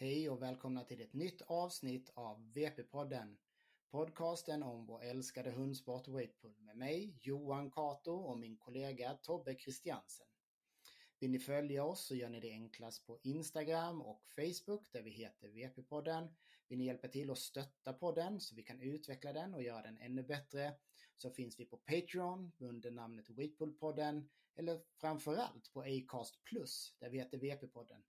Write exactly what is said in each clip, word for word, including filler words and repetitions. Hej och välkomna till ett nytt avsnitt av V P-podden. Podcasten om vår älskade hundsport Weight Pull med mig, Johan Kato, och min kollega Tobbe Kristiansen. Vill ni följa oss så gör ni det enklast på Instagram och Facebook där vi heter V P-podden. Vill ni hjälpa till att stötta podden så vi kan utveckla den och göra den ännu bättre så finns vi på Patreon under namnet Weight Pull-podden eller framförallt på ACAST plus där vi heter V P-podden.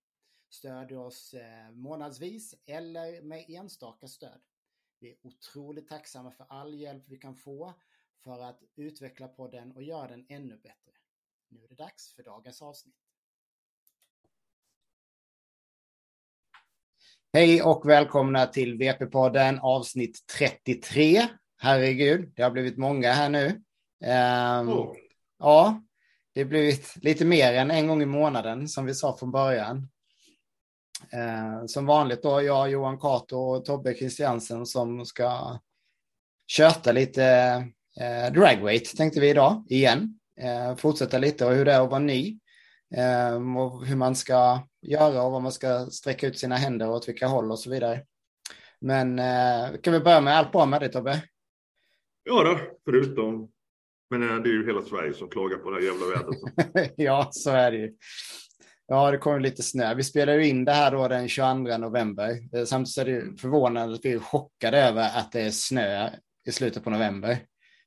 Stöd oss månadsvis eller med enstaka stöd. Vi är otroligt tacksamma för all hjälp vi kan få för att utveckla podden och göra den ännu bättre. Nu är det dags för dagens avsnitt. Hej och välkomna till V P-podden avsnitt trettiotre. Herregud, det har blivit många här nu. Um, oh. Ja, det har blivit lite mer än en gång i månaden som vi sa från början. Eh, som vanligt då jag, Johan Kato och Tobbe Kristiansen som ska köta lite eh, dragweight tänkte vi idag igen, eh, fortsätta lite och hur det är att vara ny eh, och hur man ska göra och vad man ska sträcka ut sina händer och åt vilka håll och så vidare. Men eh, kan vi börja med allt bra med det, Tobbe? Ja då, förutom men det är ju hela Sverige som klagar på det här jävla vädret. Ja, så är det ju. Ja, det kom lite snö. Vi spelar ju in det här då den tjugoandra november. Samtidigt är det förvånande att vi är chockade över att det är snö i slutet på november.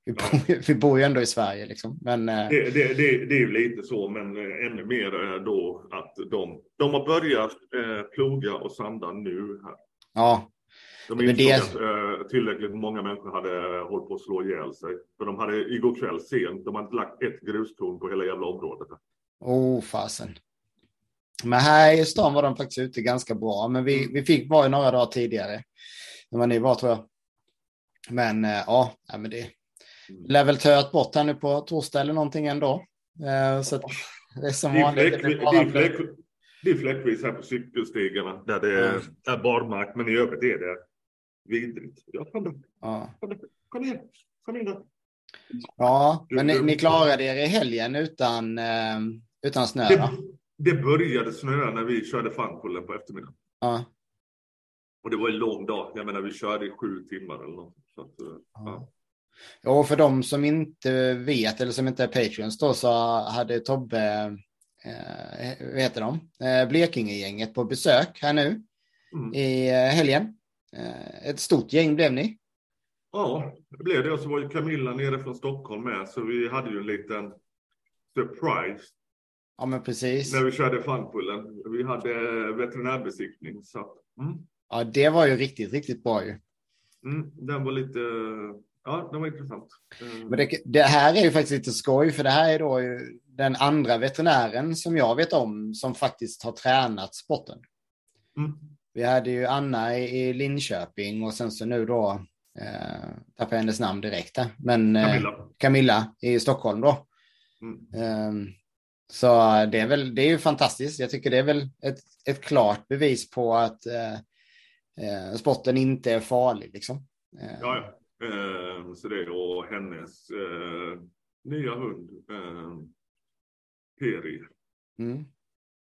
Vi, ja. bor, vi bor ju ändå i Sverige liksom. Men, det, det, det, det är ju lite så, men ännu mer då att de, de har börjat eh, ploga och sanda nu här. Ja. De men det... att, eh, tillräckligt många människor hade hållit på att slå ihjäl sig. För de hade igår kväll sent, de hade lagt ett grustorn på hela jävla området. Åh, oh, fasen. Men här i stan var de faktiskt ute ganska bra. Men vi, vi fick vara några dagar tidigare. Det var ni var, tror jag. Men äh, ja, men det lär väl töat bort här nu på torsdag eller någonting ändå. Äh, så att det är som vanligt. Det är fläckvis här på cykelstigarna där det är, ja. är barmark. Men i övrigt är det vidrigt. Ja, kom då. Ja. Kom igen. Kom in då. Ja, men ni, ni klarade er i helgen utan, utan snö, va? Det började snöa när vi körde fankullen på eftermiddagen. Ja. Och det var en lång dag. Jag menar, vi körde i sju timmar eller något. Så att, ja. Ja. Och för de som inte vet eller som inte är Patreons då så hade Tobbe, eh, vad heter de? Eh, Blekinge-gänget på besök här nu mm. i helgen. Eh, ett stort gäng blev ni. Ja, det blev det. Och så var ju Camilla nere från Stockholm med. Så vi hade ju en liten surprise. Ja, men precis. När vi körde fanpullen. Vi hade veterinärbesiktning. Så. Mm. Ja, det var ju riktigt, riktigt bra ju. Mm, den var lite... Ja, den var intressant. Men det, det här är ju faktiskt lite skoj. För det här är då ju den andra veterinären som jag vet om som faktiskt har tränat sporten. Mm. Vi hade ju Anna i, i Linköping och sen så nu då... Eh, tappar jag hennes namn direkt här. Men, eh, Camilla. Camilla i Stockholm då. Mm. Eh, Så det är väl, det är ju fantastiskt. Jag tycker det är väl ett, ett klart bevis på att eh, sporten inte är farlig liksom. Eh. Ja, ja. Eh, så det är då hennes eh, nya hund eh, Peri. Mm.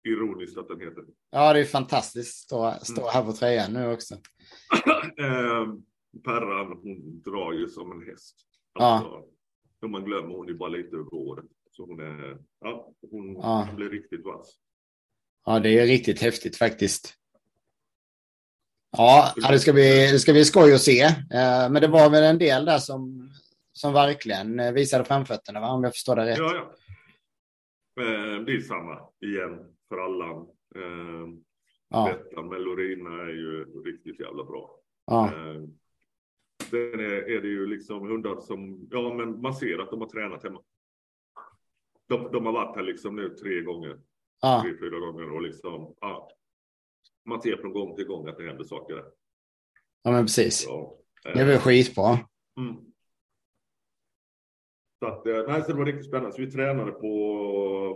Ironiskt att den heter. Ja, det är fantastiskt. Stå, stå mm. här på tröjan nu också. eh, Perran, hon drar ju som en häst. Alltså, ja. Om man glömmer hon är bara lite över året. Så hon är, ja, hon ja. blir riktigt vass. Ja, det är riktigt häftigt faktiskt. Ja, det ska bli, det ska bli skoj att se. Men det var väl en del där som, som verkligen visade framfötterna, va? Om jag förstår det rätt. Ja, ja. Det är samma igen för alla. Ja. Detta Melorina är ju riktigt jävla bra. Ja. Sen är, är det ju liksom hundar som, ja men man ser att de har tränat hemma. De, de har varit här liksom nu tre gånger, ah. tre, fyra gånger och liksom, ah, man ser från gång till gång att det händer saker där. Ja, men precis. Så, eh. Det är väl skitbra. Mm. Så att, nej, så det var riktigt spännande. Så vi tränade på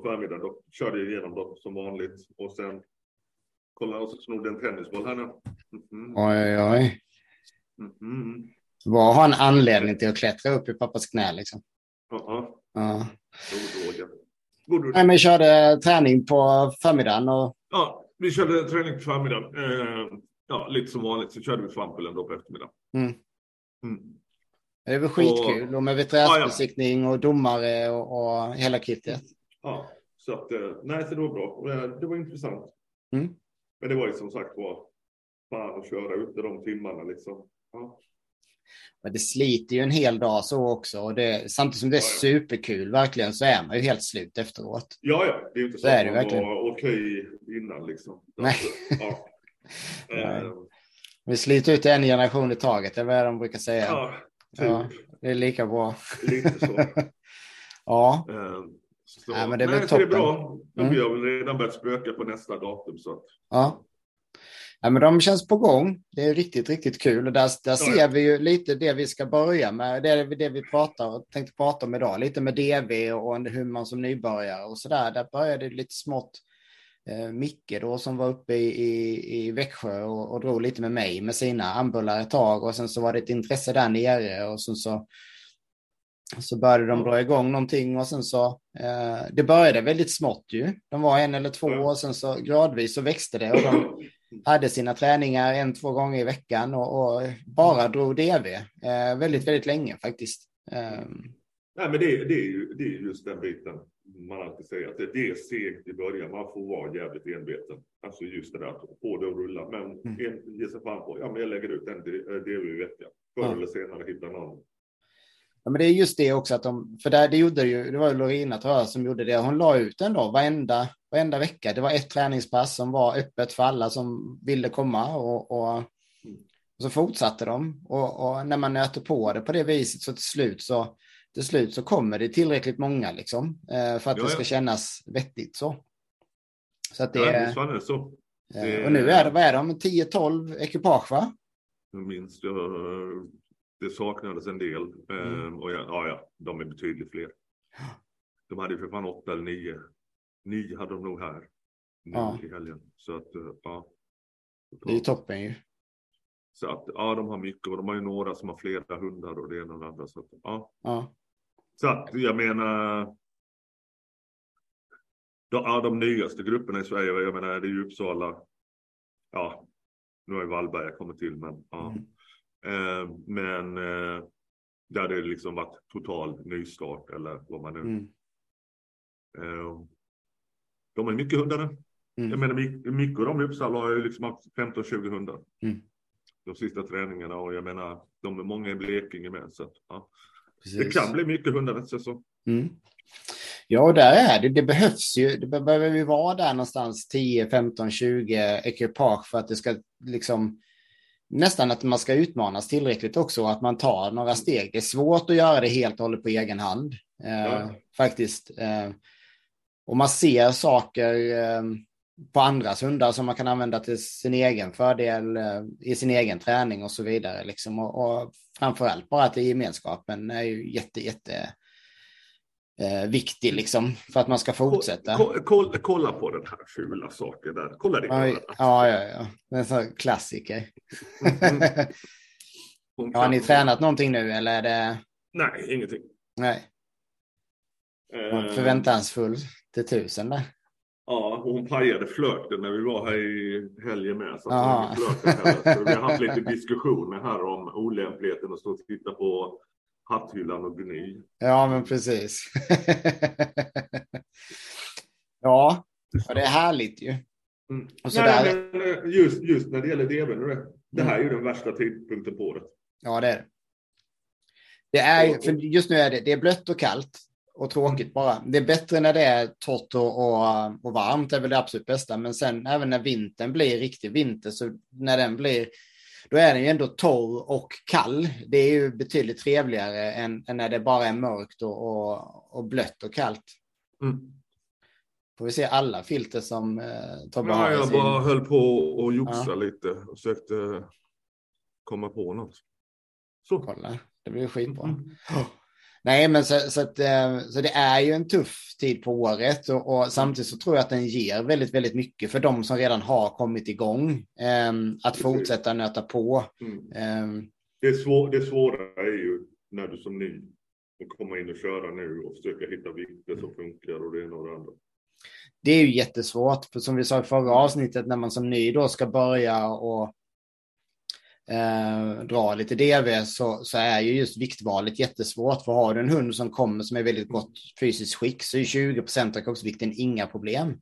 förmiddagen, då körde igenom dem som vanligt och sen kollade och snodde en tennisboll här nu. Mm-hmm. Oj, oj, oj. Mm-hmm. Vad har en anledning till att klättra upp i pappas knä liksom? Ja. Ja. God, god, god. God, god. Nej, men jag körde träning på förmiddagen och ja, vi körde träning på förmiddagen. Eh, ja, lite som vanligt så körde vi svampullen då på eftermiddagen. Mm. Mm. Det var skitkul och med veterinärsbesiktning ja, ja. och domare och, och hela kittet. Ja, så att nej, så det var bra. Det var intressant. Mm. Men det var ju som sagt var bara att köra ut i de timmarna liksom. Ja. Men det sliter ju en hel dag så också. Och det, samtidigt som det är ja, ja. superkul verkligen så är man ju helt slut efteråt. Ja, ja. Det är ju inte så, så att man verkligen var okej innan liksom. Nej. Ja. äh, vi sliter ut en generation i taget. Det är vad de brukar säga. Ja, typ. Ja, det är lika bra. Lite så. Ja. Äh, så. Nej, men det blir Nej, toppen. Det är bra. Då mm. vi har väl redan börjat spöka på nästa datum. Så att... Ja. Ja, men de känns på gång. Det är riktigt, riktigt kul. Och där, där ser ja. vi ju lite det vi ska börja med. Det är det vi pratar, tänkte prata om idag. Lite med D V och hur man som nybörjare och sådär. Där började det lite smått. Eh, Micke då som var uppe i, i, i Växjö och, och drog lite med mig med sina ambullar ett tag. Och sen så var det ett intresse där nere. Och sen så, så började de dra igång någonting. Och sen så, eh, det började väldigt smått ju. De var en eller två ja. och sen så gradvis så växte det. Och de hade sina träningar en, två gånger i veckan och, och bara drog D V eh, väldigt, väldigt länge faktiskt. Eh. Nej, men det, det, är ju, det är just den biten man alltid säger att det, det är segt i början. Man får vara jävligt enveten. Alltså just det där att på det och rulla. Men mm. ge sig fram på, ja men jag lägger ut en D V i veckan. Förr ja. eller senare hittar någon. Ja, men det är just det också att de, för där, det gjorde ju, det var ju Lorina Trör som gjorde det. Hon la ut en dag, varenda, varenda vecka. Det var ett träningspass som var öppet för alla som ville komma och, och, och så fortsatte de. Och, och när man nöter på det på det viset så till slut så, till slut så kommer det tillräckligt många liksom, för att jo, det ska ja. kännas vettigt så. Så att det, ja, det är så. Det... Och nu är det, vad är de? tio tolv ekipage va? Minst jag... Det saknades en del. Mm. Ehm, och ja, ja, ja, de är betydligt fler. De hade ju för fan åtta eller nio. Nio hade de nog här. Ja. I helgen. Så att, ja. Det är toppen ju. Så att, ja, de har mycket. Och de har ju några som har flera hundar och det ena och det andra. Så att, ja. ja. Så att, jag menar. De, ja, de nyaste grupperna i Sverige. Jag menar, det är ju Uppsala. Ja, nu har ju Valberg jag kommit till, men ja. Mm. Men där det liksom varit total nystart eller vad man nu mm. de är mycket hundar nu. Mm. Jag menar mycket av dem i Uppsala har ju liksom haft femton tjugo hundar mm. de sista träningarna och jag menar de är många i Blekinge med så att, ja. Det kan bli mycket hundar nästa säsong. Mm. Ja, där är det. Det behövs ju. Det behöver vi vara där någonstans tio, femton, tjugo ekipage för att det ska liksom nästan att man ska utmanas tillräckligt också. Att man tar några steg. Det är svårt att göra det helt och hållet på egen hand. Eh, ja. Faktiskt. Eh, och man ser saker eh, på andras hundar som man kan använda till sin egen fördel. Eh, I sin egen träning och så vidare. Liksom. Och, och framförallt bara att gemenskapen är ju jätte, jätte eh, viktig. Liksom, för att man ska fortsätta. Kolla, kolla, kolla på den här fula saken där. Kolla det. Aj, ja, ja, ja. Det är en sån klassiker. Mm. Ja, har ni tränat någonting nu eller är det... Nej, ingenting. Nej. Eh... Förväntansfull till tusen där. Ja, hon pajade flörten när vi var här i helgen med. Så att så vi har haft lite diskussioner här om olämpligheten att stå och titta på hatthyllan och gny. Ja, men precis. Ja, det är härligt ju. Mm. Och så nej, där... men just, just när det gäller D V, det här är ju den värsta tidpunkten på året. Ja, det är det. Det är, för just nu är det, det är blött och kallt och tråkigt bara. Det är bättre när det är torrt och, och, och varmt, det är väl det absolut bästa. Men sen även när vintern blir riktig vinter, så när den blir, då är den ju ändå torr och kall. Det är ju betydligt trevligare än, än när det bara är mörkt och, och, och blött och kallt. Mm. Får vi se alla filter som eh, Tobbe har. Ja, jag bara höll på och joxa ja. lite och försökte eh, komma på något. Så. Kolla, det blir skitbra. Mm. Oh. Nej, men så, så, att, eh, så det är ju en tuff tid på året och, och samtidigt så tror jag att den ger väldigt, väldigt mycket för de som redan har kommit igång eh, att fortsätta nöta på. Mm. Eh. Det, svår, det svåra är ju när du som ny kommer in och köra nu och försöka hitta vikter som funkar och det är några andra. det är ju jättesvårt. För som vi sa i förra avsnittet, när man som ny då ska börja och eh, dra lite D V, så, så är ju just viktvalet jättesvårt. För har du en hund som kommer som är väldigt gott fysiskt skick, så är tjugo procent av kroppsvikten inga problem.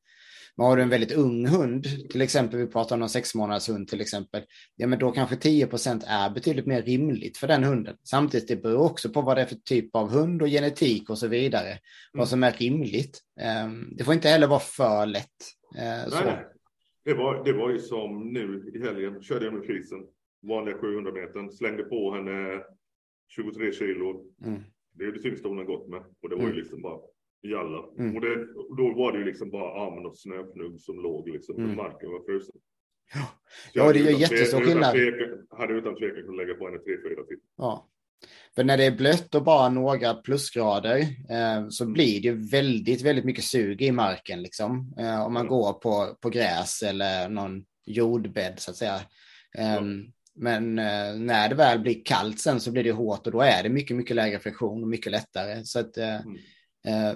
Men har du en väldigt ung hund, till exempel vi pratar om en sexmånaders hund till exempel, ja, men då kanske tio procent är betydligt mer rimligt för den hunden. Samtidigt det beror också på vad det är för typ av hund och genetik och så vidare. Mm. Vad som är rimligt. Det får inte heller vara för lätt. Nej, så. nej. Det, var, det var ju som nu i helgen, körde jag med frisen, vanliga sjuhundra meter, slängde på henne tjugotre kilo. Mm. Det är det tyngsta hon har gått med, och det var ju liksom bara... Jalla. Mm. Och det, då var det ju liksom bara armen och snöfnugg som låg liksom. Mm. Marken var frusen. Ja, ja det gör jättestor skillnad. Jag hade utan tvekan kunnat lägga på en tre fyra till. Ja. För när det är blött och bara några plusgrader eh, så blir det väldigt, väldigt mycket sug i marken liksom. Eh, om man ja. går på, på gräs eller någon jordbädd så att säga. Eh, ja. Men eh, när det väl blir kallt sen så blir det hårt, och då är det mycket, mycket lägre friktion och mycket lättare. Så att... Eh, mm.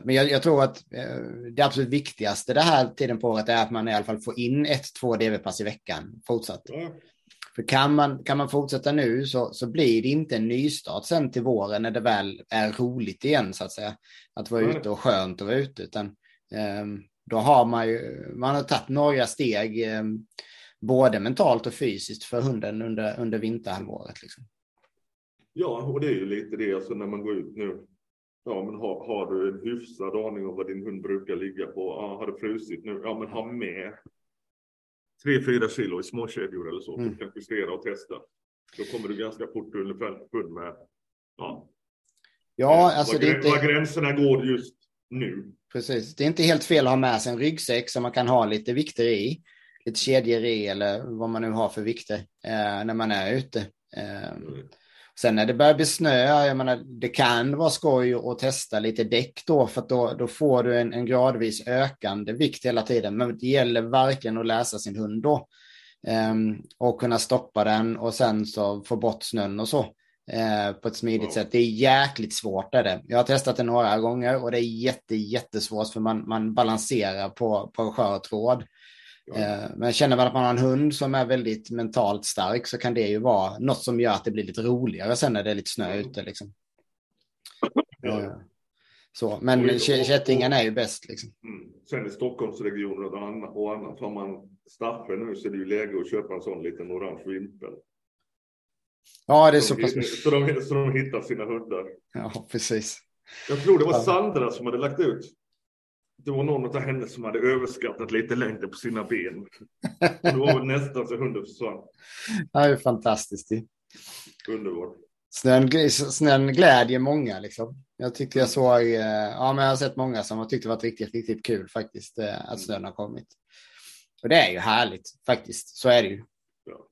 Men jag, jag tror att det absolut viktigaste det här tiden på året är att man i alla fall får in ett, två D V-pass i veckan fortsatt. Mm. För kan man, kan man fortsätta nu så, så blir det inte en nystart sen till våren när det väl är roligt igen så att säga. Att vara mm. ute och skönt att vara ute. Utan, eh, då har man ju, man har tagit några steg eh, både mentalt och fysiskt för hunden under, under vinterhalvåret. Liksom. Ja, och det är ju lite det alltså när man går ut nu. Ja, men har, har du en hyfsad aning om vad din hund brukar ligga på? Ja, har du frusit nu? Ja, men ha med tre fyra kilo i småkedjor eller så. Mm. Du kan justera och testa. Då kommer du ganska fort ungefär full med. Ja, ja alltså vad, det är inte... vad gränserna går just nu. Precis, det är inte helt fel att ha med sig en ryggsäck som man kan ha lite vikter i. Lite kedjor i eller vad man nu har för vikter eh, när man är ute. Eh, mm. Sen när det börjar bli snö, jag menar, det kan vara skoj att testa lite däck då, för att då, då får du en, en gradvis ökande vikt hela tiden. Men det gäller verkligen att läsa sin hund då um, och kunna stoppa den och sen så få bort snön och så uh, på ett smidigt wow. sätt. Det är jäkligt svårt det är det. Jag har testat det några gånger och det är jätte, jättesvårt för man, man balanserar på, på skör tråd. Ja. Men känner man att man har en hund som är väldigt mentalt stark, så kan det ju vara något som gör att det blir lite roligare sen när det är lite snö ute liksom. Ja. Så, men och, kättingen och, och, är ju bäst liksom. Sen i Stockholmsregionen och annat, och annat har man staffar nu, så är det ju läge att köpa en sån liten orange vimpel. Ja, det är så, så, pass... så, de, så de hittar sina hundar. Ja, precis. Jag tror det var Sandra som hade lagt ut. Det var någon av henne som hade överskattat lite längre på sina ben. Och det var nästan så hunden försvann. Det är ju fantastiskt. Underbart. Snön, snön glädjer många liksom. Jag tyckte jag såg, ja men jag har sett många som har tyckt det var riktigt, riktigt kul faktiskt att snön har kommit. Och det är ju härligt faktiskt, så är det ju. Ja.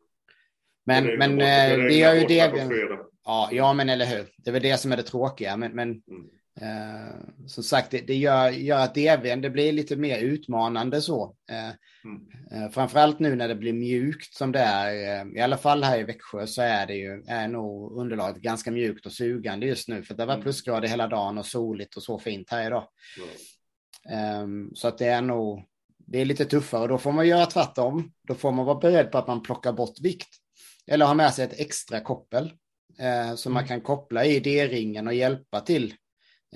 Men, det men det, det är ju det. Ja, ja men eller hur. Det är väl det som är det tråkiga, men... men... Mm. Eh, som sagt det, det gör, gör att D V:n det blir lite mer utmanande så eh, mm. eh, framförallt nu när det blir mjukt som det är eh, i alla fall här i Växjö, så är det ju är nog underlaget ganska mjukt och sugande just nu, för det var plusgrader hela dagen och soligt och så fint här idag. Mm. eh, så att det är nog det är lite tuffare, och då får man göra tvärtom, då får man vara beredd på att man plockar bort vikt eller ha med sig ett extra koppel eh, som mm. man kan koppla i D-ringen och hjälpa till.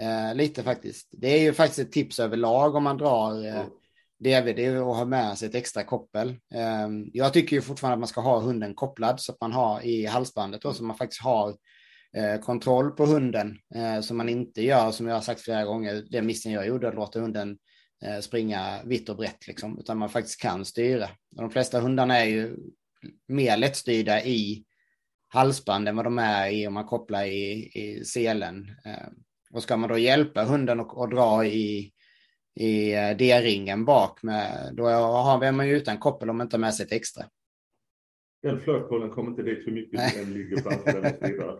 Eh, lite faktiskt. Det är ju faktiskt ett tips överlag om man drar eh, D V D och har med sig ett extra koppel. Eh, jag tycker ju fortfarande att man ska ha hunden kopplad så att man har i halsbandet och så man faktiskt har eh, kontroll på hunden eh, som man inte gör, som jag har sagt flera gånger, det missen jag gjorde att låta hunden eh, springa vitt och brett liksom, utan man faktiskt kan styra. Och de flesta hundarna är ju mer lättstyrda i halsbanden än vad de är i om man kopplar i, i selen. Eh, Och ska man då hjälpa hunden och, och dra i, i D-ringen bak, med, då har man ju utan koppel om man inte har med sig ett extra. Den flörtbollen kommer inte dit för mycket som den ligger framför den och styrar.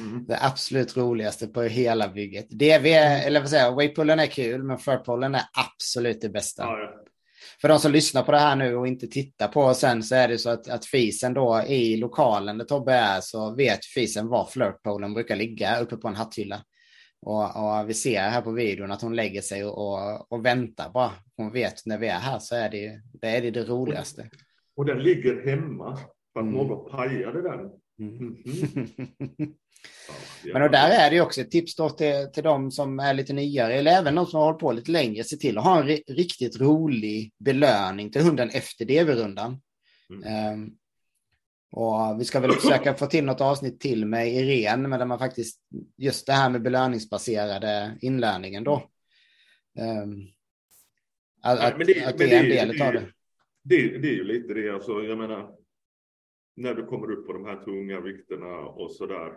Mm. Det absolut roligaste på hela bygget. D V, eller vad säger, weightpullen är kul, men flörtbollen är absolut det bästa. Ja, ja. För de som lyssnar på det här nu och inte tittar på sen, så är det så att, att fisen då i lokalen där Tobbe är, så vet fisen var flirtpolen brukar ligga uppe på en hatthylla. Och, och vi ser här på videon att hon lägger sig och, och väntar bara. Hon vet när vi är här så är det det, är det, det roligaste. Och den ligger hemma för att någon pajade den. Mm. Ja, men och där är det ju också ett tips då till, till de som är lite nyare eller även de som har hållit på lite längre. Se till att ha en ri- riktigt rolig belöning till hunden efter D V-rundan. Mm. Um, och vi ska väl försöka få till något avsnitt till med Irene, men där man faktiskt just det här med belöningsbaserade inlärningen då. Um, att, Nej, men det, att det men är en del det, av det. Det, det är ju lite det, alltså jag menar när du kommer upp på de här tunga vikterna och sådär,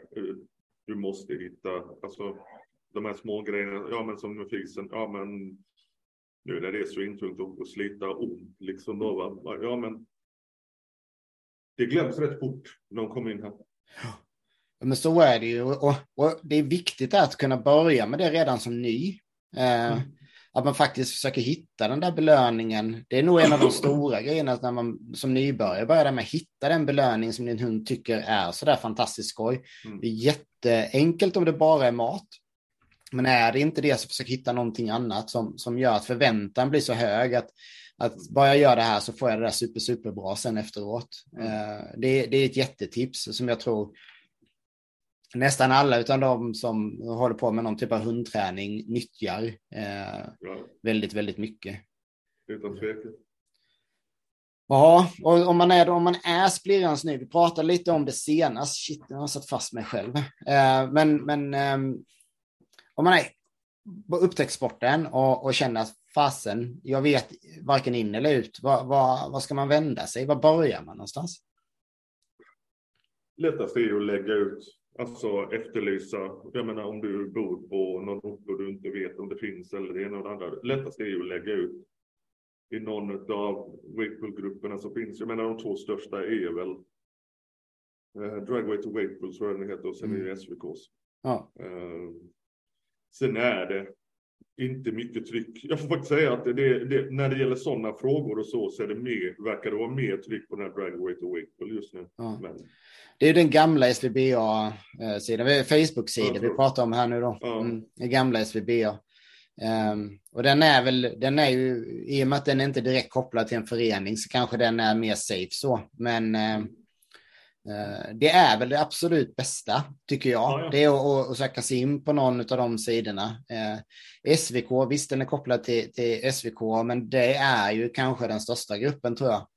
du måste hitta, alltså de här små grejerna, ja men som nu finns en, ja men nu när det är så intungt och slita ont liksom då, va? Ja men det glöms rätt fort när de kommer in här. Ja, men så är det ju och, och det är viktigt att kunna börja med det redan som ny. Eh, mm. Att man faktiskt försöker hitta den där belöningen. Det är nog en av de stora grejerna när man som nybörjare börjar med att hitta den belöning som din hund tycker är så där fantastiskt skoj. Mm. Det är jätteenkelt om det bara är mat. Men är det inte det så försök hitta någonting annat som, som gör att förväntan blir så hög att, att bara jag gör det här så får jag det där super, super bra sen efteråt. Mm. Det, det är ett jättetips som jag tror nästan alla utan de som håller på med någon typ av hundträning nyttjar eh, ja. väldigt, väldigt mycket. Utan tvekan. Ja, och om man är, om man är splirrans nu, vi pratade lite om det senast, shit, jag har satt fast mig själv. Eh, men men eh, om man är på upptäcktssporten och, och känner att fasen, jag vet varken in eller ut, vad, vad, vad ska man vända sig? Var börjar man någonstans? Lättast är att lägga ut. Alltså efterlysa, jag menar om du bor på någon ort och du inte vet om det finns eller det ena och det andra. Lättast är ju att lägga ut i någon av Weight Pull-grupperna som finns. Jag menar de två största är väl eh, Dragway to Weight Pull, så är det heter, och sen är det S V K's. Ja. Eh, sen är det inte mycket tryck. Jag får faktiskt säga att det, det, när det gäller sådana frågor och så, så är det mer, verkar det vara mer tryck på den här Dragway to Weight Pull just nu. Ja. Men det är den gamla S V B A-sidan, Facebook-sidan vi pratar om här nu då, mm, den gamla S V B A. Um, och den är väl, den är ju, i och med att den är inte direkt kopplad till en förening så kanske den är mer safe så. Men um, uh, det är väl det absolut bästa, tycker jag. Ja, ja. Det är att, att söka sig in på någon av de sidorna. Uh, S V K, visst den är kopplad till, till S V K, men det är ju kanske den största gruppen tror jag.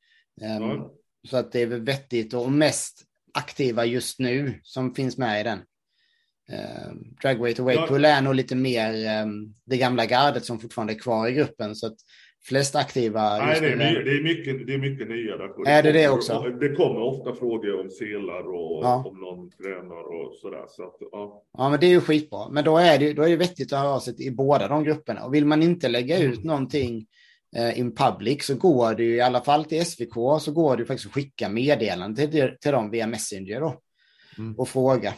Um, ja. Så att det är väl vettigt och mest aktiva just nu som finns med i den. Uh, Dragway to Weight Pull är nog lite mer um, det gamla gardet som fortfarande är kvar i gruppen, så att flest aktiva just nej, nu är... Det är mycket, det är mycket nya där. Är det, det det också? Det kommer ofta frågor om selar och ja. om någon tränar och sådär. Så att, ja. ja, men det är ju skitbra. Men då är det, då är det vettigt att höra sig i båda de grupperna. Och vill man inte lägga ut mm. någonting in public så går du i alla fall till S V K, så går du faktiskt att skicka meddelanden till, till dem via Messenger då, mm. och fråga.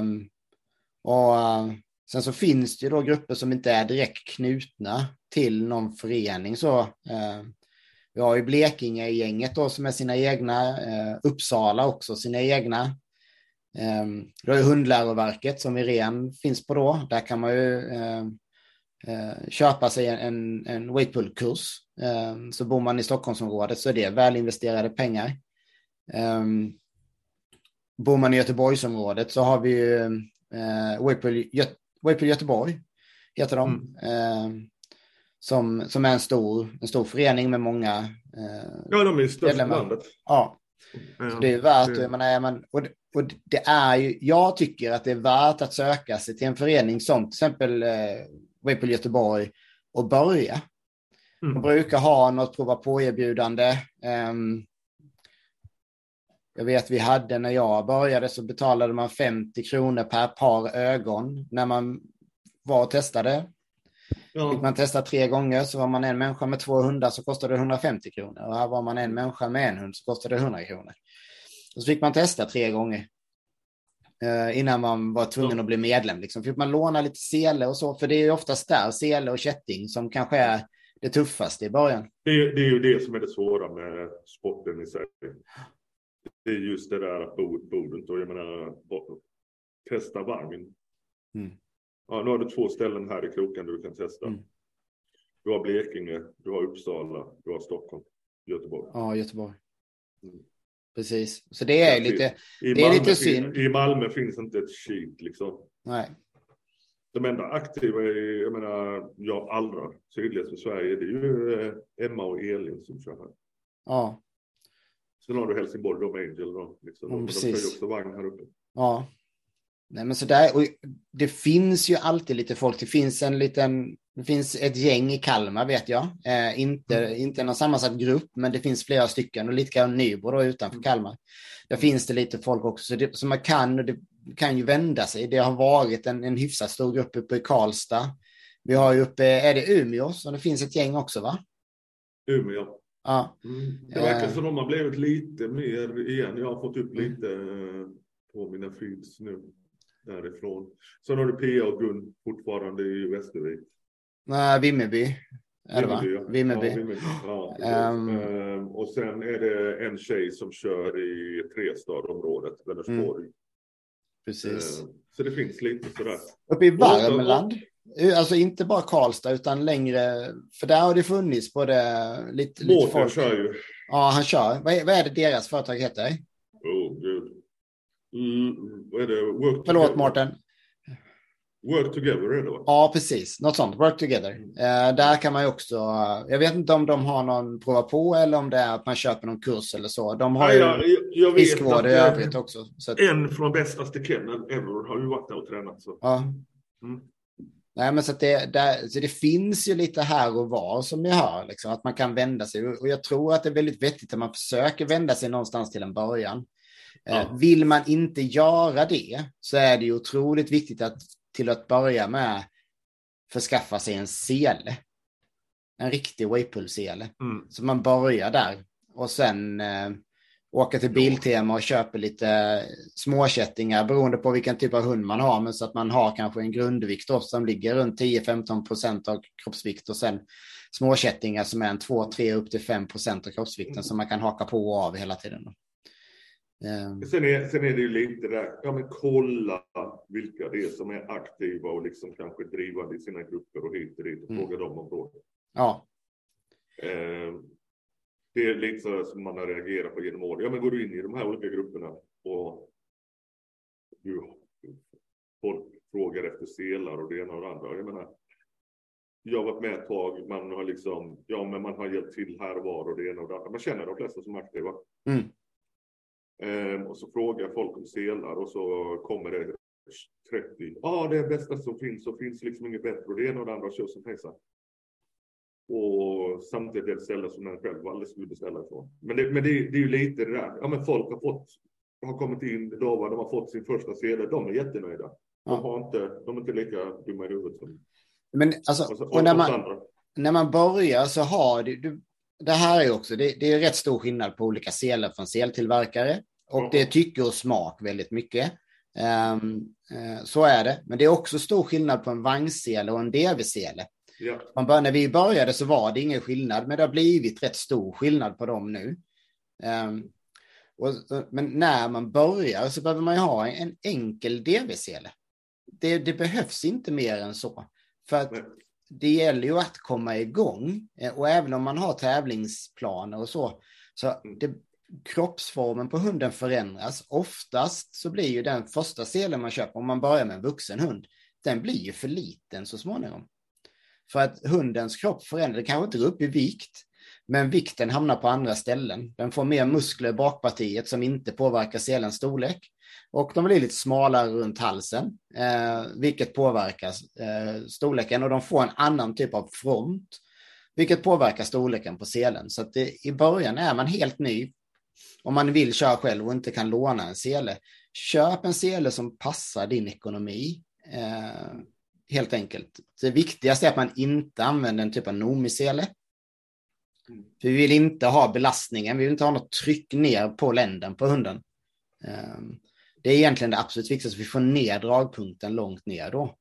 Um, och sen så finns det ju då grupper som inte är direkt knutna till någon förening. Så, uh, vi har ju Blekinge i gänget då som är sina egna, uh, Uppsala också sina egna. Um, då är Hundläroverket som Irene finns på då, där kan man ju... Uh, Eh, köpa sig en, en, en Weight Pull-kurs, eh, så bor man i Stockholmsområdet så är det väl investerade pengar. Eh, bor man i Göteborgsområdet så har vi ju eh, Weight Pull Gö- Weight Pull Göteborg heter de, mm. eh, som, som är en stor, en stor förening med många eh, ja, de är störst i landet. Ja. Så det är värt, jag menar, man, och, och det är ju, jag tycker att det är värt att söka sig till en förening som till exempel eh, Weight Pull Göteborg och börja. Mm. De brukar ha något prova på erbjudande. Um, jag vet vi hade när jag började så betalade man femtio kronor per par ögon när man var och testade. Ja. Fick man testa tre gånger så var man en människa med två hundar så kostade det hundrafemtio kronor. Och här var man en människa med en hund så kostade det hundra kronor. Och så fick man testa tre gånger. Innan man var tvungen ja. att bli medlem liksom. Fick man låna lite sele och så. För det är ju oftast där sele och kätting som kanske är det tuffaste i början. Det är, det är ju det som är det svåra med sporten i sig. Det är just det där bordet. Och jag menar, testa vagn. Mm. Ja, nu har du två ställen här i kroken du kan testa. Mm. Du har Blekinge, du har Uppsala, du har Stockholm, Göteborg. Ja, Göteborg. Mm. Precis. Så det är ja, lite, i, det är Malmö, lite synd. I, I Malmö finns inte ett skit liksom. Nej. De enda aktiva, är, jag menar, jag allra tydligast i Sverige, det är ju Emma och Elin som kör här. Ja. Sen har du Helsingborg och Angel då, liksom. Mm, de kör ju också vagn här uppe. Ja. Nej, men så där, och det finns ju alltid lite folk. Det finns en liten, det finns ett gäng i Kalmar vet jag. Eh, inte mm. inte någon sammansatt grupp, men det finns flera stycken och lite grann Nybro då, utanför Kalmar. Där mm. finns det lite folk också så, det, så man kan det kan ju vända sig. Det har varit en en hyfsat stor grupp uppe i Karlstad. Vi har ju uppe är det Umeå så det finns ett gäng också va? Umeå. Ja. Mm. Det verkar eh. som de har blivit lite mer igen. Jag har fått upp lite på mina feeds nu. Därifrån. Sen har du P A och Gun fortfarande i Västervik. Nej, Vimmerby. Är Vimmerby, ja. Vimmerby. Ja, Vimmerby. Ja, um, ehm, och sen är det en tjej som kör i trestadområdet, Vänersborg. Mm. Precis. Ehm, så det finns lite sådär. Uppe i Värmland. Alltså inte bara Karlstad utan längre. För där har det funnits både lite, lite folk. Mårten kör ju. Ja, han kör. Vad är, vad är det deras företag heter? Åh, oh, gud. Mm, vad är det? Work Förlåt Martin. Work together är det va? Ja precis, något sånt, work together. mm. eh, Där kan man ju också, jag vet inte om de har någon prova på eller om det är att man köper någon kurs eller så. De har ja, ju jag, jag fiskvård i övrigt också så att... En från bästa stikennen ever har ju varit där och tränat så. Ja. Mm. Nej men så att det, där, så det finns ju lite här och var som jag hör liksom, att man kan vända sig. Och jag tror att det är väldigt vettigt att man försöker vända sig någonstans till en början. Ja. Vill man inte göra det så är det ju otroligt viktigt att till att börja med förskaffa sig en sele. En riktig weight pull sele. Mm. Så man börjar där och sen eh, åka till Biltema och köpa lite småkättingar beroende på vilken typ av hund man har. Men så att man har kanske en grundvikt också, som ligger runt tio till femton procent av kroppsvikt och sen småkättingar som är en två till tre upp till fem procent av kroppsvikten mm. som man kan haka på och av hela tiden. Um. Sen, är, sen är det ju lite där, ja men kolla vilka det är som är aktiva och liksom kanske drivande i sina grupper och hit och dit och mm. fråga dem om råd. Ja. Um, det är lite så som man har reagerat på genom åren. Ja men går du in i de här olika grupperna och ja, folk frågar efter selar och det ena och det andra. Jag menar, jag har varit med ett tag, man har liksom, ja men man har hjälpt till här och var och det ena och det andra. Man känner de flesta som är aktiva. Mm. Um, och så frågar folk om selar och så kommer det trettio. Ja, ah, det är bästa som finns och finns liksom inget bättre. Och det är några andra köp som hejsar. Och samtidigt är det sällar som den själv aldrig skulle beställa ifrån. Men, det, men det, det är ju lite det där. Ja, men folk har fått, har kommit in då var de har fått sin första sedel. De är jättenöjda. De, ja. har inte, de är inte lika dumma i huvudet som men, alltså, och så, och och när, man, när man börjar så har du... du... Det här är också, det, det är rätt stor skillnad på olika selar från seltillverkare och det tycker och smak väldigt mycket. Um, uh, så är det, men det är också stor skillnad på en vagnsele och en D V-sele. Ja. Bör, när vi började så var det ingen skillnad, men det har blivit rätt stor skillnad på dem nu. Um, och, men när man börjar så behöver man ju ha en, en enkel D V-sele. Det, det behövs inte mer än så. För att... Nej. Det gäller ju att komma igång och även om man har tävlingsplaner och så, så det, kroppsformen på hunden förändras. Oftast så blir ju den första selen man köper om man börjar med en vuxen hund, den blir ju för liten så småningom. För att hundens kropp förändras, kanske inte går upp i vikt, men vikten hamnar på andra ställen. Den får mer muskler i bakpartiet som inte påverkar selens storlek. Och de blir lite smalare runt halsen, eh, vilket påverkar eh, storleken. Och de får en annan typ av front, vilket påverkar storleken på selen. Så att det, i början är man helt ny. Om man vill köra själv och inte kan låna en sele, köp en sele som passar din ekonomi. Eh, helt enkelt. Det viktigaste är att man inte använder en typ av nomisele. För vi vill inte ha belastningen, vi vill inte ha något tryck ner på länden på hunden. Eh, Det är egentligen det absolut viktigaste, vi får ner dragpunkten långt ner då.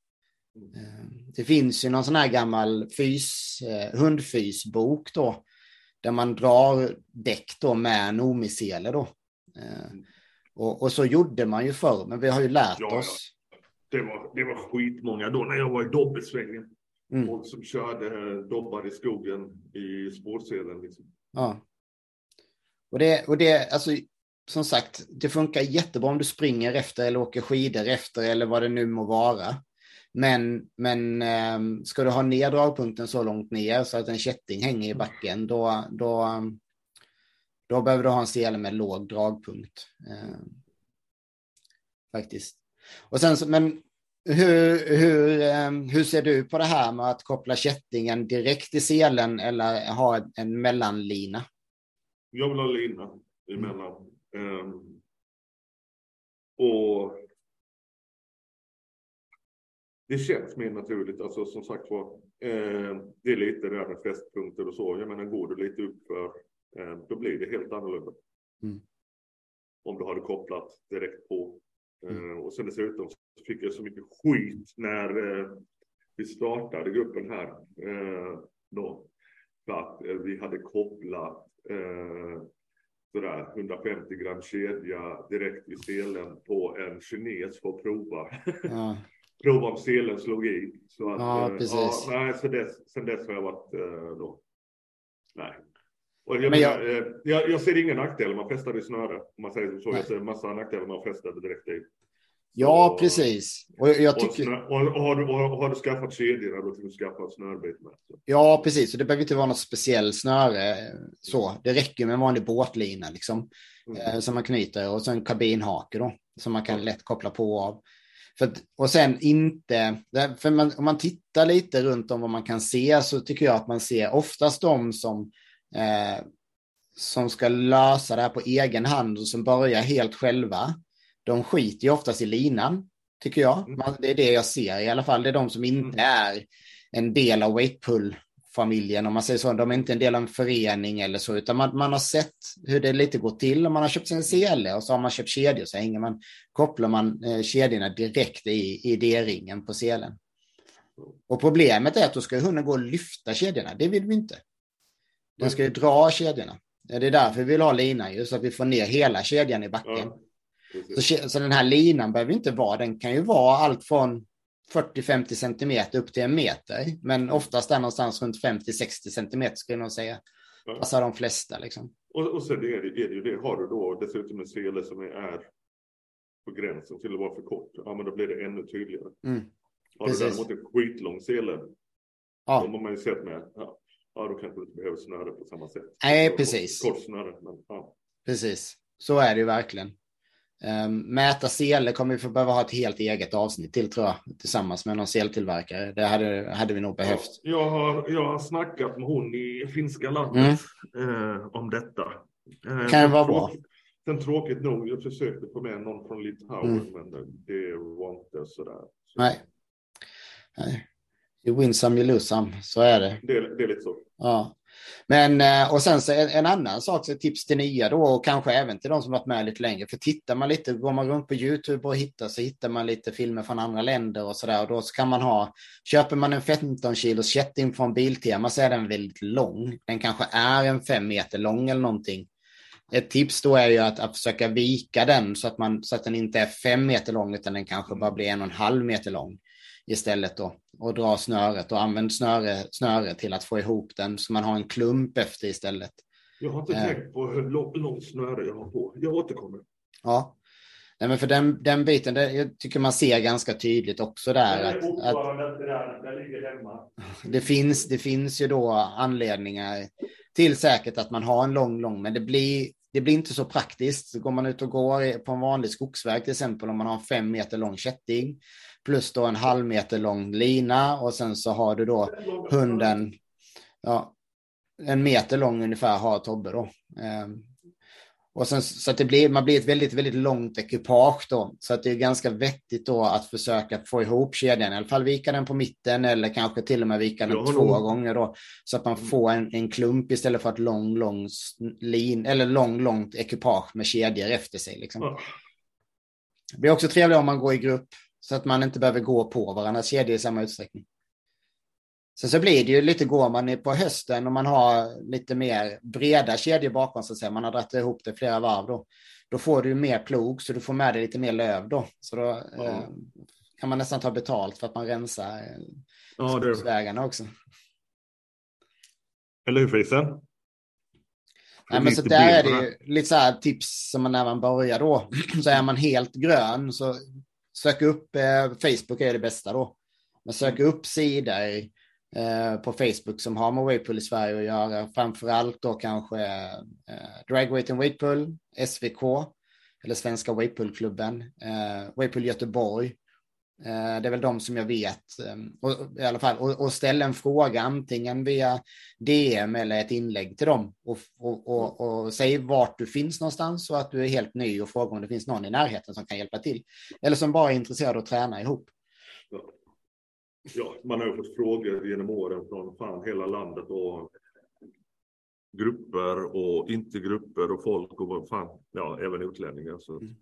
Det finns ju någon sån här gammal fys, hundfysbok då, där man drar däck då med en omisele då. Och, och så gjorde man ju förr, men vi har ju lärt ja, oss. det var, det var skitmånga då när jag var i dobbelsvängen. Mm. Folk som körde dobbar i skogen i spårsedeln. Liksom. Ja. Och det, och det, alltså, som sagt, det funkar jättebra om du springer efter eller åker skidor efter eller vad det nu må vara. Men, men eh, ska du ha ner dragpunkten så långt ner så att en kätting hänger i backen, då, då, då behöver du ha en sele med låg dragpunkt. Eh, faktiskt. Och sen, men hur, hur, eh, hur ser du på det här med att koppla kättingen direkt i selen eller ha en, en mellanlina? Jag vill ha lina emellan. Mm. Um, och det känns mer naturligt. Alltså, som sagt var, eh, det är lite där med fästpunkter och så. Jag menar, går du lite upp för, eh, då blir det helt annorlunda. Mm. Om du har det kopplat direkt på. Eh, mm. Och sen dessutom så fick jag så mycket skit när eh, vi startade gruppen här. Eh, då, för att eh, vi hade kopplat eh, sådär hundrafemtio gram kedja direkt i selen på en kines för att prova. Ja. Prova om selens logik. Så att, ja, precis. Ja, nej, så dess, sen dess har jag varit då. Nej. Och jag, men jag... Jag, jag ser ingen nackdel om man fästar i snöre. Om man säger så, nej. Jag ser en massa nackdelar om man fästar direkt i. Ja, och, precis. Och, jag tycker... och, snö, och, och, har, du, och har du skaffat kedjorna, då kan du skaffa ett snörbit med. Så. Ja, precis. Så det behöver inte vara något speciellt snöre. Så. Det räcker med en vanlig båtlina liksom, mm. som man knyter. Och sen kabinhake då, som man kan mm. lätt koppla på och av. För, och sen inte, för man, om man tittar lite runt om vad man kan se så tycker jag att man ser oftast de som, eh, som ska lösa det här på egen hand och som börjar helt själva. De skiter ju oftast i linan, tycker jag. Man, det är det jag ser i alla fall. Det är de som inte är en del av Weight Pull-familjen, om man säger så. De är inte en del av en förening eller så, utan man, man har sett hur det lite går till. Om man har köpt sin sele och så har man köpt kedjor, så hänger man, kopplar man eh, kedjorna direkt i, i D-ringen på selen. Och problemet är att då ska hunden gå och lyfta kedjorna. Det vill vi inte. Den ska ju dra kedjorna. Det är därför vi vill ha linan, ju, så att vi får ner hela kedjan i backen. Ja. Så, så den här linan behöver inte vara, den kan ju vara allt från fyrtio till femtio centimeter upp till en meter. Men oftast är det någonstans runt femtio till sextio centimeter skulle jag nog säga. Passar ja. De flesta liksom. Och, och sen är det, är det ju det, har du då dessutom en sele som är på gränsen till att vara för kort. Ja, men då blir det ännu tydligare. Mm. Har du däremot en skitlång sele, ja. Som man ju sett med, ja, ja då kanske du inte behöver snöra på samma sätt. Nej, precis. Kort, kort snöra, men, ja. Precis, så är det ju verkligen. Um, mäta seler kommer vi få behöva ha ett helt eget avsnitt till, tror jag, tillsammans med någon seltillverkare. Det hade, hade vi nog behövt. Jag har, jag har snackat med hon i finska landet mm. uh, om detta. Uh, kan det vara bra? Den tråkigt nog, jag försökte få med någon från Litauen, mm. men det var inte sådär. Så. Nej. Nej. You win some, you lose some. Så är det. Det, det är lite så. Ja. Men, och sen så en, en annan sak, så tips till nya då, och kanske även till de som varit med lite längre, för tittar man lite, går man runt på YouTube och hittar, så hittar man lite filmer från andra länder och sådär, och då kan man ha, köper man en femton kilos kätting från Biltema så är den väldigt lång, den kanske är en fem meter lång eller någonting. Ett tips då är ju att, att försöka vika den så att, man, så att den inte är fem meter lång utan den kanske bara blir en och en halv meter lång istället då, och dra snöret och använd snöre, snöre till att få ihop den så man har en klump efter istället. Jag har inte eh. tänkt på hur långt lång snöre jag har på. Jag återkommer. Ja, nej, men för den, den biten, det, jag tycker man ser ganska tydligt också där. Att, att, att, där ligger hemma. Det finns, det finns ju då anledningar till säkert att man har en lång, lång, men det blir, det blir inte så praktiskt. Så går man ut och går på en vanlig skogsväg till exempel, om man har en fem meter lång kätting plus då en halv meter lång lina, och sen så har du då hunden, ja, en meter lång ungefär har Tobbe då. Ehm, och sen så att det blir, man blir ett väldigt, väldigt långt ekipage då, så att det är ganska vettigt då att försöka få ihop kedjan, i alla fall vika den på mitten eller kanske till och med vika den ja, två lång. gånger då, så att man får en, en klump istället för ett lång, lång lin, eller lång, långt ekipage med kedjor efter sig liksom. Ja. Det blir också trevligt om man går i grupp, så att man inte behöver gå på varandras kedjor i samma utsträckning. Så så blir det ju lite, går man på hösten och man har lite mer breda kedjor bakom, så att säga, man har dragit ihop det flera varv då. Då får du mer plog, så du får med dig lite mer löv då. Så då ja. eh, kan man nästan ta betalt för att man rensar ja, skogsvägarna också. Eller hur, Frisen? Nej, men så där är det ju lite så här tips som man när man börjar då. Så är man helt grön så sök upp, eh, Facebook är det bästa då. Men sök upp sidor eh, på Facebook som har med Weight Pull i Sverige att göra. Framförallt då kanske eh, Dragway to Weight Pull, S V K eller Svenska Weight Pull-klubben, eh, Weight Pull Göteborg. Eh, det är väl de som jag vet eh, och, i alla fall. Och, och ställ en fråga antingen via D M eller ett inlägg till dem och, och, och, och säg vart du finns någonstans och att du är helt ny och fråga om det finns någon i närheten som kan hjälpa till. Eller som bara är intresserad av att träna ihop. Ja. Ja, man har ju fått frågor genom åren från fan hela landet och grupper och inte grupper och folk och fan, ja, även utlänningar. Så. Mm.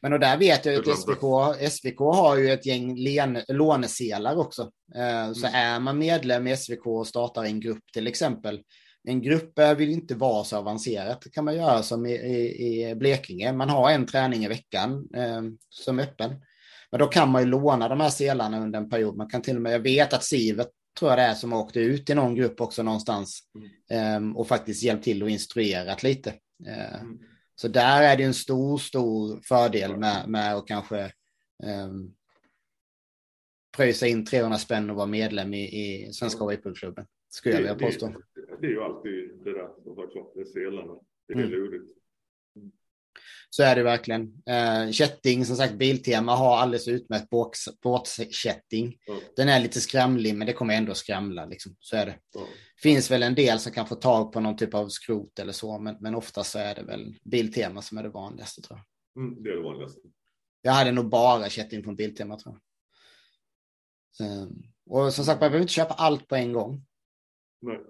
Men och där vet jag ju att S V K, S V K har ju ett gäng len, låneselar också. Eh, så mm. är man medlem i S V K och startar en grupp till exempel. En grupp vill inte vara så avancerat. Det kan man göra som i, i, i Blekinge. Man har en träning i veckan eh, som öppen. Men då kan man ju låna de här selarna under en period. Man kan till och med, jag vet att Sivet tror jag det är som åkte ut i någon grupp också någonstans. Mm. Och faktiskt hjälpt till och instruerat lite. Mm. Så där är det en stor, stor fördel med, med att kanske um, pröjsa in trehundra spänn och vara medlem i, i Svenska Weight Pull-klubben. Skulle jag vilja påstå. Det, det, det är ju alltid det där som har klart med selarna. Det är mm. lurigt. Så är det verkligen. Eh, kätting, som sagt, Biltema har alldeles utmärkt båtkätting. Mm. Den är lite skramlig, men det kommer ändå skramla. Liksom. Så är det. Mm. Finns väl en del som kan få tag på någon typ av skrot eller så, men, men ofta så är det väl Biltema som är det vanligaste, tror jag. Mm, det är det vanligaste. Jag hade nog bara kätting från Biltema, tror jag. Eh, och som sagt, man behöver inte köpa allt på en gång. Nej.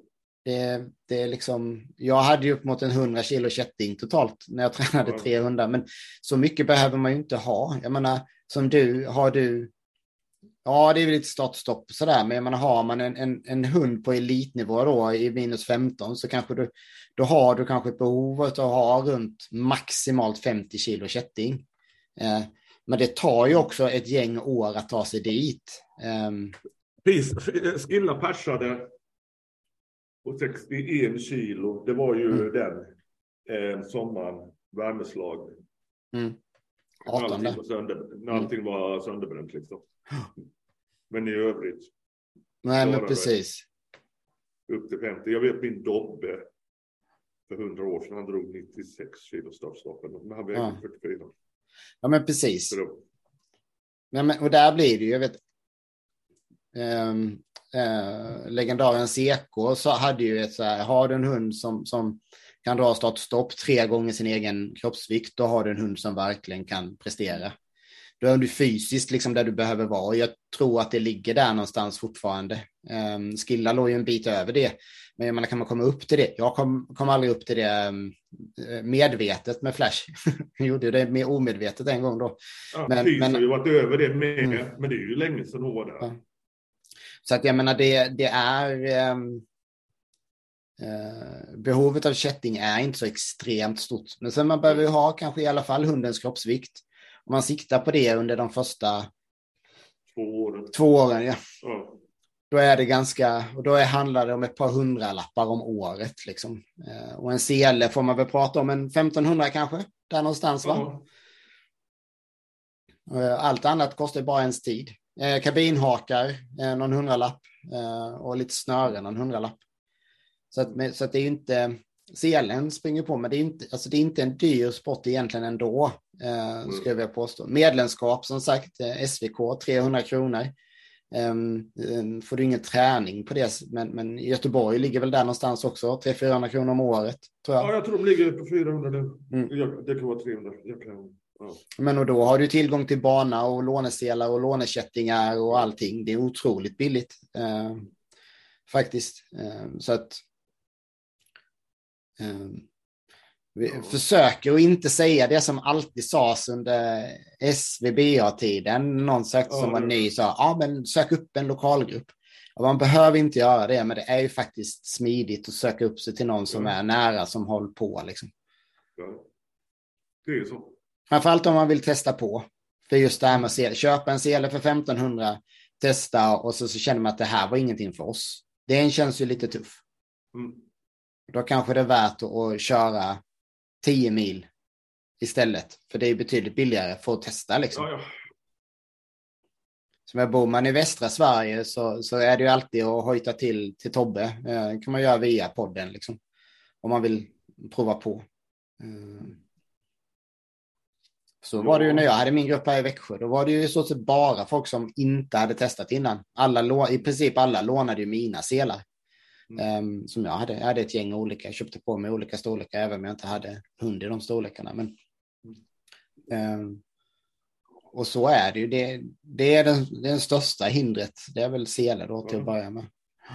Det, det är liksom, jag hade ju upp mot en hundra kilo kätting totalt när jag tränade ja. trehundra, men så mycket behöver man ju inte ha. Jag menar, som du, har du ja det är väl lite startstopp sådär, men jag menar, har man en, en, en hund på elitnivå då i minus femton så kanske du, då har du kanske behovet att ha runt maximalt femtio kilo kätting. Eh, men det tar ju också ett gäng år att ta sig dit. Eh, Skilla persade och sextioen kilo, det var ju mm. den eh, sommaren, värmeslag. Mm. arton, allting var sönder, allting mm. var sönderbränt liksom. Men i övrigt. Nej, men precis. Upp till femtio. Jag vet min Dobbe för hundra år sedan, han drog nittiosex kilo startstoppen. Men han vägde ja. fyrtiofyra. Ja, men precis. Ja, men, och där blir det ju, jag vet... Um... Eh, legendaren Seko så hade ju ett så här, har du en hund som, som kan dra startstopp tre gånger sin egen kroppsvikt, då har du en hund som verkligen kan prestera. Då är du fysiskt liksom där du behöver vara, och jag tror att det ligger där någonstans fortfarande. eh, Skilla låg ju en bit över det, men jag menar, kan man komma upp till det? Jag kom, kom aldrig upp till det medvetet med Flash. Jag gjorde det mer omedvetet en gång då. Ja, men, fysiskt, men, jag har varit över det med, mm. men det är ju länge sedan hon var där. Ja. Så att jag menar, det, det är eh, behovet av kätting är inte så extremt stort. Men sen man behöver ju ha kanske i alla fall hundens kroppsvikt. Om man siktar på det under de första två åren. Två åren ja. Mm. Då är det ganska, och då handlar det om ett par hundra lappar om året. Liksom. Eh, och en sele får man väl prata om en femtonhundra kanske, där någonstans va? Mm. Eh, allt annat kostar bara ens tid. Eh, kabinhakar, eh, någon hundralapp eh, och lite snöre, någon hundralapp. Så att, så att det är ju inte, selen springer på, men det är inte, alltså det är inte en dyr sport egentligen ändå, eh, mm. skulle jag påstå. Medlemskap som sagt, eh, S V K, trehundra kronor. Eh, eh, får du ingen träning på det, men, men Göteborg ligger väl där någonstans också, tre hundra till fyrahundra kronor om året, tror jag. Ja, jag tror de ligger på fyrahundra nu. Mm. Jag, det kan vara trehundra, jag kan... Men och då har du tillgång till bana och låneselar och lånekättingar och allting. Det är otroligt billigt eh, faktiskt. Eh, så att eh, vi ja. försöker att inte säga det som alltid sades under S V B A-tiden. Någon sagt som ja, var ny sa, ja men sök upp en lokalgrupp. Och man behöver inte göra det, men det är ju faktiskt smidigt att söka upp sig till någon som ja. är nära, som håller på liksom. Ja. Det är ju så. Framförallt om man vill testa på. För just det här med att se, köpa en sele för femtonhundra, testa och så, så känner man att det här var ingenting för oss. Den känns ju lite tuff. Mm. Då kanske det är värt att köra tio mil istället. För det är betydligt billigare för att testa liksom. Ja, ja. Som jag bor man i västra Sverige så, så är det ju alltid att hojta till, till Tobbe. Eh, kan man göra via podden liksom. Om man vill prova på. Mm. Så var det ju när jag hade min grupp här i Växjö. Då var det ju så att bara folk som inte hade testat innan. Alla, i princip alla lånade ju mina selar. Mm. Um, som jag hade. Jag hade ett gäng olika. Jag köpte på mig olika storlekar även om jag inte hade hund i de storlekarna. Men, um, och så är det ju. Det, det är den, den största hindret. Det är väl selar då till mm. att börja med.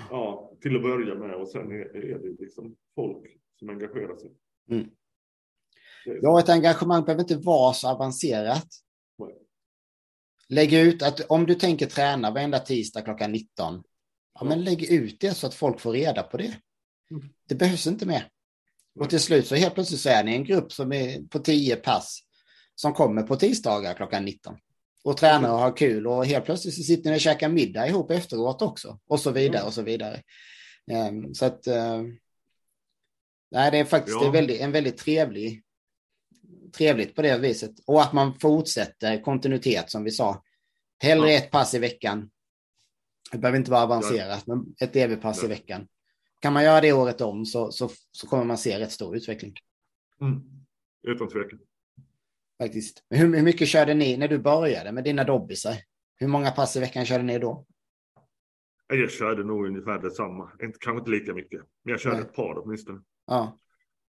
Ja, till att börja med. Och sen är det liksom folk som engagerar sig. Mm. Ja, ett engagemang behöver inte vara så avancerat. Lägg ut att om du tänker träna varenda tisdag klockan nitton, ja, men lägg ut det så att folk får reda på det. Det behövs inte mer. Och till slut så helt plötsligt så är ni en grupp som är på tio pass som kommer på tisdagar klockan nitton och tränar och har kul, och helt plötsligt så sitter ni och käkar middag ihop efteråt också, och så vidare och så vidare. Så att nej, det är faktiskt ja. en, väldigt, en väldigt trevlig trevligt på det viset. Och att man fortsätter kontinuitet som vi sa. Hellre ja. ett pass i veckan. Det behöver inte vara avancerat, ja. men ett evigt pass ja. i veckan. Kan man göra det året om så, så, så kommer man se rätt stor utveckling. Mm. Utan tvekan. Faktiskt. Men hur, hur mycket körde ni när du började med dina dobbisar? Hur många pass i veckan körde ni då? Jag körde nog ungefär detsamma. Inte, kanske inte lika mycket. Men jag körde Nej. ett par åtminstone. Ja.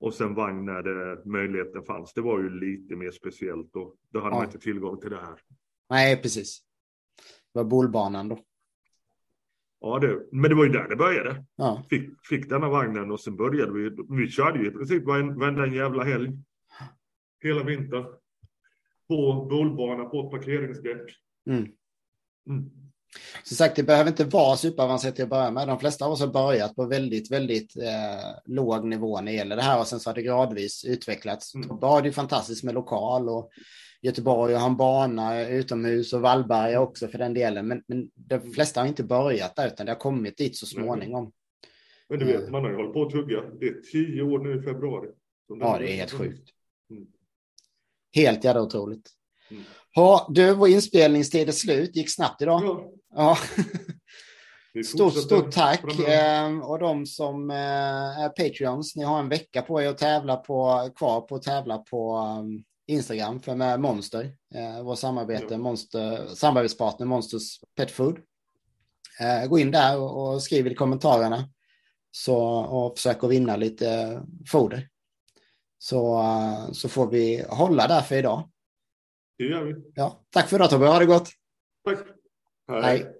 Och sen vagn när det, möjligheten fanns. Det var ju lite mer speciellt då. Då hade ja. man inte tillgång till det här. Nej, precis. Det var bolbanan då. Ja, det, men det var ju där det började. Ja. Fick, fick den här vagnen och sen började vi. Vi körde ju i princip varenda en jävla helg. Hela vintern. På bolbana, på ett parkeringsdäck. Mm. Mm. Som sagt, det behöver inte vara superavancerat till att börja med. De flesta av oss har börjat på väldigt, väldigt eh, låg nivå när det gäller det här. Och sen så har det gradvis utvecklats. Mm. Då är det ju fantastiskt med lokal och Göteborg och Hambana utomhus och Valberg också för den delen. Men, men de flesta har inte börjat där utan det har kommit dit så småningom. Mm. Men du vet, man har ju hållit på att tugga. Det är tio år nu i februari. Ja, det är helt sjukt. Mm. Helt jävla otroligt. Mm. Ha, du, vår inspelningstid är slut. Gick snabbt idag. Ja. Ja. Stort, stort tack. Framöver. Och de som är Patreons, ni har en vecka på er att tävla på, kvar på att tävla på Instagram för med Monster. Vår samarbete, ja. Monster, samarbetspartner Monster Pet Food. Gå in där och skriv i kommentarerna så, och försök att vinna lite foder. Så, så får vi hålla där för idag. Det gör vi. Ja, tack för idag Tobbe, ha det gott. Tack. Hej. Hej.